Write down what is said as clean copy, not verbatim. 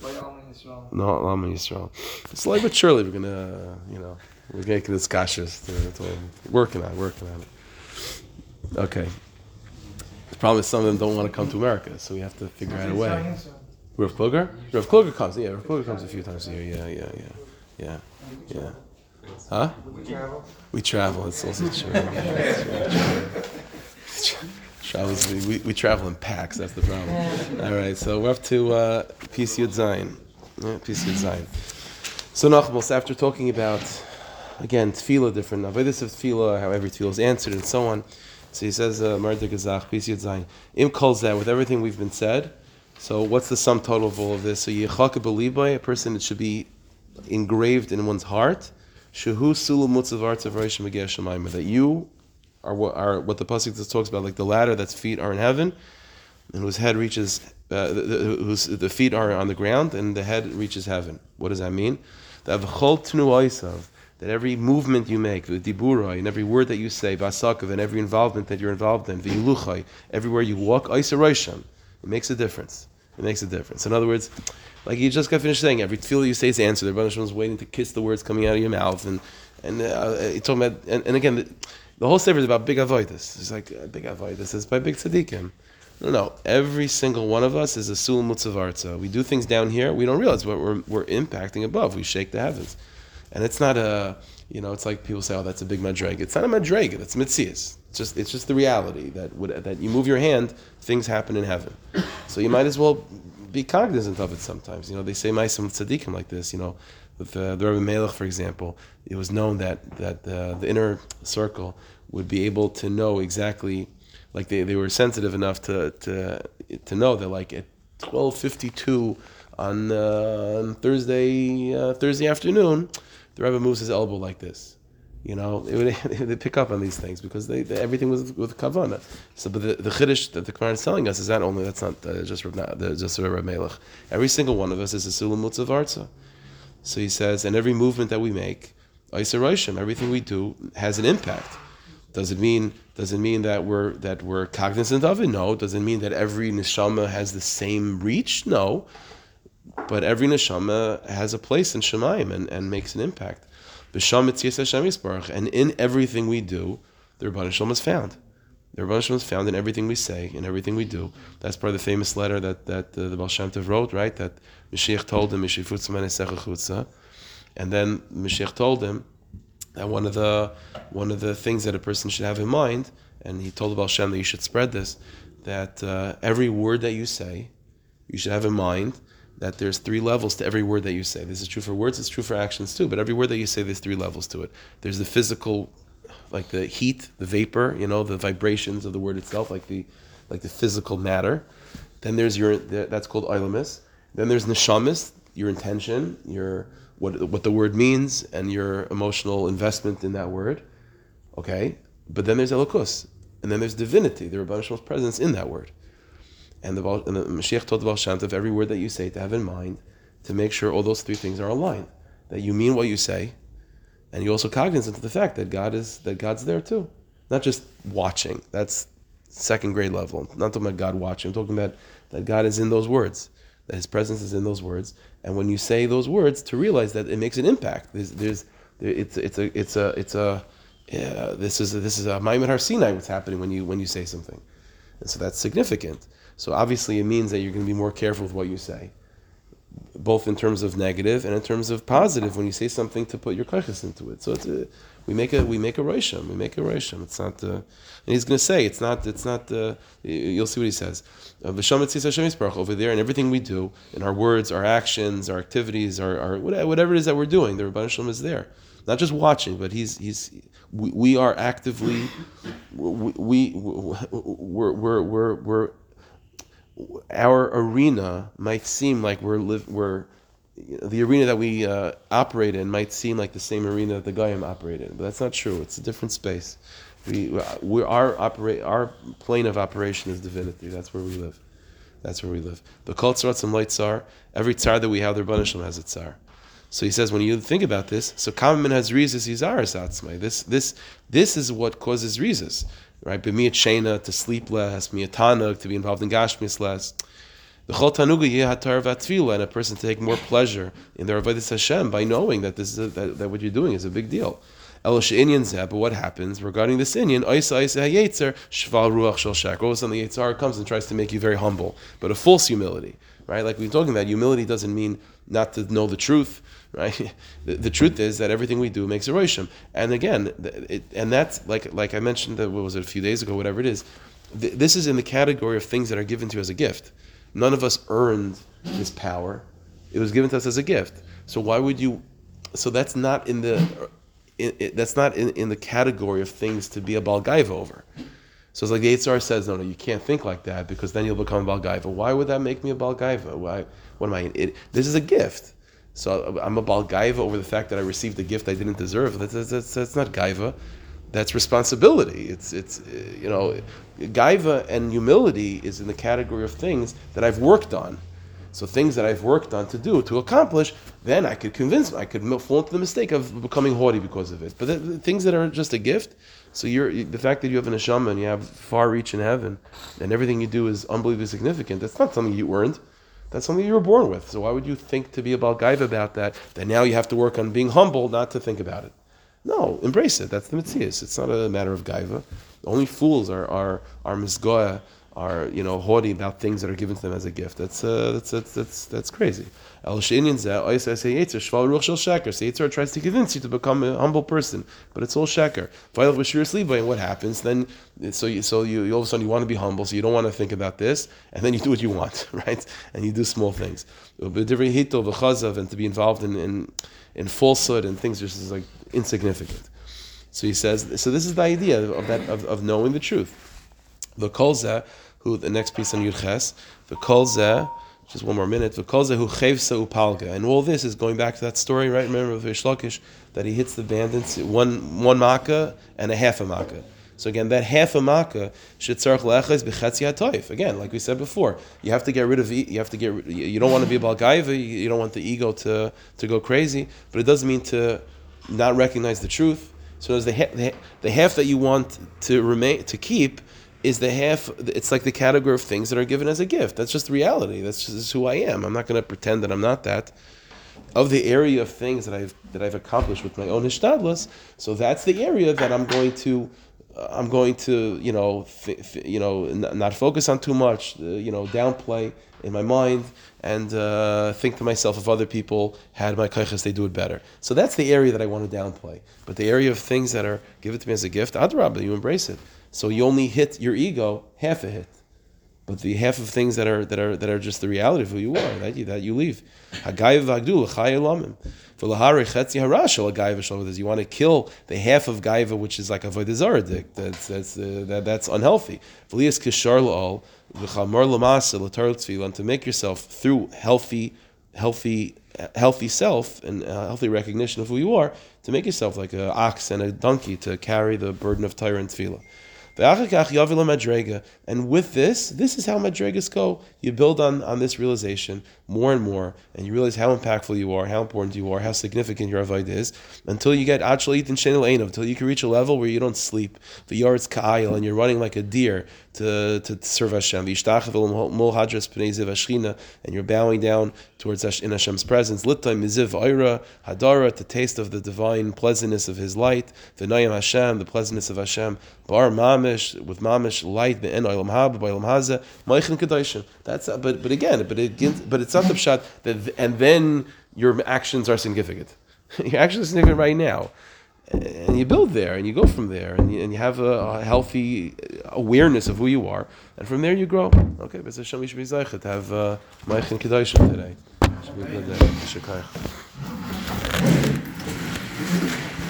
No, Olamis Yisrael. Slowly but surely, we're gonna, we're making this kashas. Working on it. Okay. The problem is some of them don't want to come to America, so we have to figure out a way. Rav Kluger? Rav Kluger comes. Yeah, Rav Kluger comes a few times a year. Yeah. Huh? We travel. It's also true. We travel in packs. That's the problem. All right, so we're up to Peace Yud Zayin. So Nachmos, after talking about again tefillah, different avodas of tefillah, how every tefillah is answered, and so on. So he says, Mar Degezach, Peace Yud Zayin. Im Kolze, with everything we've been said. So what's the sum total of all of this? So Yechaka Belibai, a person that should be engraved in one's heart. Shahu Sulam Mutzav Artzah Megiash Shemaima, that you are what the Pasuk talks about, like the ladder that's feet are in heaven, and whose head reaches, whose feet are on the ground, and the head reaches heaven. What does that mean? That every movement you make, the diburoi, and every word that you say, vasakav, and every involvement that you're involved in, v'iluchai, everywhere you walk, roisham, it makes a difference. In other words, like you just got finished saying, every tefillah you say is answered. The Rebbe Melech is waiting to kiss the words coming out of your mouth, and talking about, and again, the whole sefer is about Big Avoidas. It's like Big Avoidas is by Big Tzaddikim. No, every single one of us is a Sulam Mutzav Artzah. We do things down here, we don't realize what we're impacting above. We shake the heavens, and it's not it's like people say, oh, that's a big madraig. It's not a madraig. That's Mitsyas. It's just the reality that you move your hand, things happen in heaven. So you might as well be cognizant of it sometimes. They say ma'asim tzaddikim like this. With the Rebbe Melech, for example, it was known that the inner circle would be able to know exactly, like they were sensitive enough to know that like at 12:52 on Thursday afternoon, the Rebbe moves his elbow like this. They pick up on these things because everything was with Kavana. So, but the Chiddush that the Quran is telling us is not just Rebbe Melech. Every single one of us is a Sulam Mutzav Artzah. So he says, and every movement that we make, everything we do has an impact. Does it mean that we're cognizant of it? No. Does it mean that every Nishamah has the same reach? No. But every Neshamis has a place in Shemaim and makes an impact. And in everything we do, the Rebbe Shem is found. The Rebbe Shem is found in everything we say, in everything we do. That's part of the famous letter that the Baal Shem Tov wrote, right? That Mashiach told him, and then Mashiach told him that one of the things that a person should have in mind, and he told the Baal Shem that you should spread this, that every word that you say, you should have in mind that there's three levels to every word that you say. This is true for words, it's true for actions too, but every word that you say, there's three levels to it. There's the physical, like the heat, the vapor, the vibrations of the word itself, like the physical matter. Then there's that's called Olamis. Then there's Neshamis, your intention, your what the word means, and your emotional investment in that word. Okay? But then there's Elokos. And then there's divinity, the Rebbe Hashem's presence in that word. And the Mashiach told the Baal Shem Tov every word that you say to have in mind, to make sure all those three things are aligned, that you mean what you say, and you also cognizant of the fact that God's there too, not just watching. That's second grade level. I'm not talking about God watching. I'm talking about that God is in those words, that His presence is in those words, and when you say those words, to realize that it makes an impact. This is a Maamin Har Sinai what's happening when you say something, and so that's significant. So obviously it means that you're going to be more careful with what you say, both in terms of negative and in terms of positive. When you say something, to put your klerches into it. So we make a roisham. It's not. And he's going to say it's not. It's not. You'll see what he says. Over there, and everything we do, in our words, our actions, our activities, our whatever it is that we're doing, the Rebbe Hashem is there, not just watching, but he's. We are actively. We're Our arena might seem like the arena that we operate in might seem like the same arena that the Goyim operate in, but that's not true. It's a different space. Our plane of operation is divinity. That's where we live. The kol tzaratsim light tsar. Every tsar that we have, the Rebbe Hashem has a tsar. So he says, when you think about this, so Maamin has rizus, he's aris atzmai. This is what causes rizus. Right, b'miat shena, to sleep less, miat tanug, to be involved in gashmis less, The Chol Tanuga Yeh Hatar V'Atzvila, and a person to take more pleasure in their avodas Hashem by knowing that this is that what you're doing is a big deal. Elo she'inyan zeh, but what happens regarding this inyan? Oisa oisa ha'yetzer shval ruach shel sheker. All of a sudden the Yetzer comes and tries to make you very humble, but a false humility, right? Like we've been talking about, humility doesn't mean not to know the truth, right? The truth is that everything we do makes a roisham. And again, and that's like I mentioned that what was it a few days ago, whatever it is. This is in the category of things that are given to you as a gift. None of us earned this power; it was given to us as a gift. So why would you? So that's not in the that's not in the category of things to be a Baal Gaiva over. So it's like the Yetzer says, no, you can't think like that because then you'll become a Baal Gaiva. Why would that make me a Baal Gaiva? Why? What am I? This is a gift. So I'm a Baal Gaiva over the fact that I received a gift I didn't deserve. That's not Gaiva. That's responsibility. It's you know, Gaiva and humility is in the category of things that I've worked on. So things that I've worked on to do, to accomplish, then I could fall into the mistake of becoming haughty because of it. But the things that are just a gift, so the fact that you have a Neshamas and you have far reach in heaven, and everything you do is unbelievably significant, that's not something you earned. That's something you were born with. So why would you think to be a Baal Gaiva about that, that now you have to work on being humble not to think about it? No, embrace it. That's the Mitsyas. It's not a matter of Gaiva. Only fools are misgoya, are haughty about things that are given to them as a gift. That's crazy. El sheinian zeh oisa say Yetzer shval ruach shel sheker. So Yetzer tries to convince you to become a humble person, but it's all sheker. V'ayel v'shiras libay. And what happens then? So you all of a sudden you want to be humble, so you don't want to think about this, and then you do what you want, right? And you do small things. B'divrei hito v'chazav, and to be involved in falsehood and things just is like insignificant. So he says. So this is the idea of that of knowing the truth. V'kolze, who the next piece on Yudches, V'kolze, just one more minute, V'kolze who chevsa upalga, and all this is going back to that story, right? Remember with Reish Lakish that he hits the bandits one maka and a half a maka. So again, that half a maka shetzarch leches bechetzi hatoif. Again, like we said before, you have to get rid of. You don't want to be a Baal Gaiva. You don't want the ego to go crazy, but it doesn't mean to not recognize the truth. So there's the half that you want to remain to keep. Is the half, it's like the category of things that are given as a gift. That's just the reality. That's just who I am. I'm not going to pretend that I'm not that. Of the area of things that I've accomplished with my own hishtadlus, so that's the area that I'm going to not focus on too much, downplay in my mind and think to myself, if other people had my klerches, they do it better. So that's the area that I want to downplay. But the area of things that are given to me as a gift, adrabah, you embrace it. So you only hit your ego half a hit, but the half of things that are just the reality of who you are, that you leave. You want to kill the half of Gaiva, which is like a avodah zarah addict. That's unhealthy. And to make yourself through healthy self and healthy recognition of who you are, to make yourself like an ox and a donkey to carry the burden of Torah and Tefillah. And with this is how madragas go. You build on this realization more and more, and you realize how impactful you are, how important you are, how significant your avodah is, until you get atchaleit and shenel einov, until you can reach a level where you don't sleep. V'yaretz ka'ayil, and you're running like a deer to serve Hashem. V'yishtachvel mol hadras pnei ziv hashchina, and you're bowing down towards in Hashem's presence. Litay miziv oira hadara, to taste of the divine pleasantness of His light. V'nayim Hashem, the pleasantness of Hashem. Bar mamish, with mamish light, the end olam haba by olam haza moichin kedoshim. That's but it's not the pshat that and then your actions are significant. Your actions are significant right now, and you build there, and you go from there, and you have a healthy awareness of who you are, and from there you grow. Okay, but Hashem, we should be zeichet to have moichin kedoshim today. Should be a good day.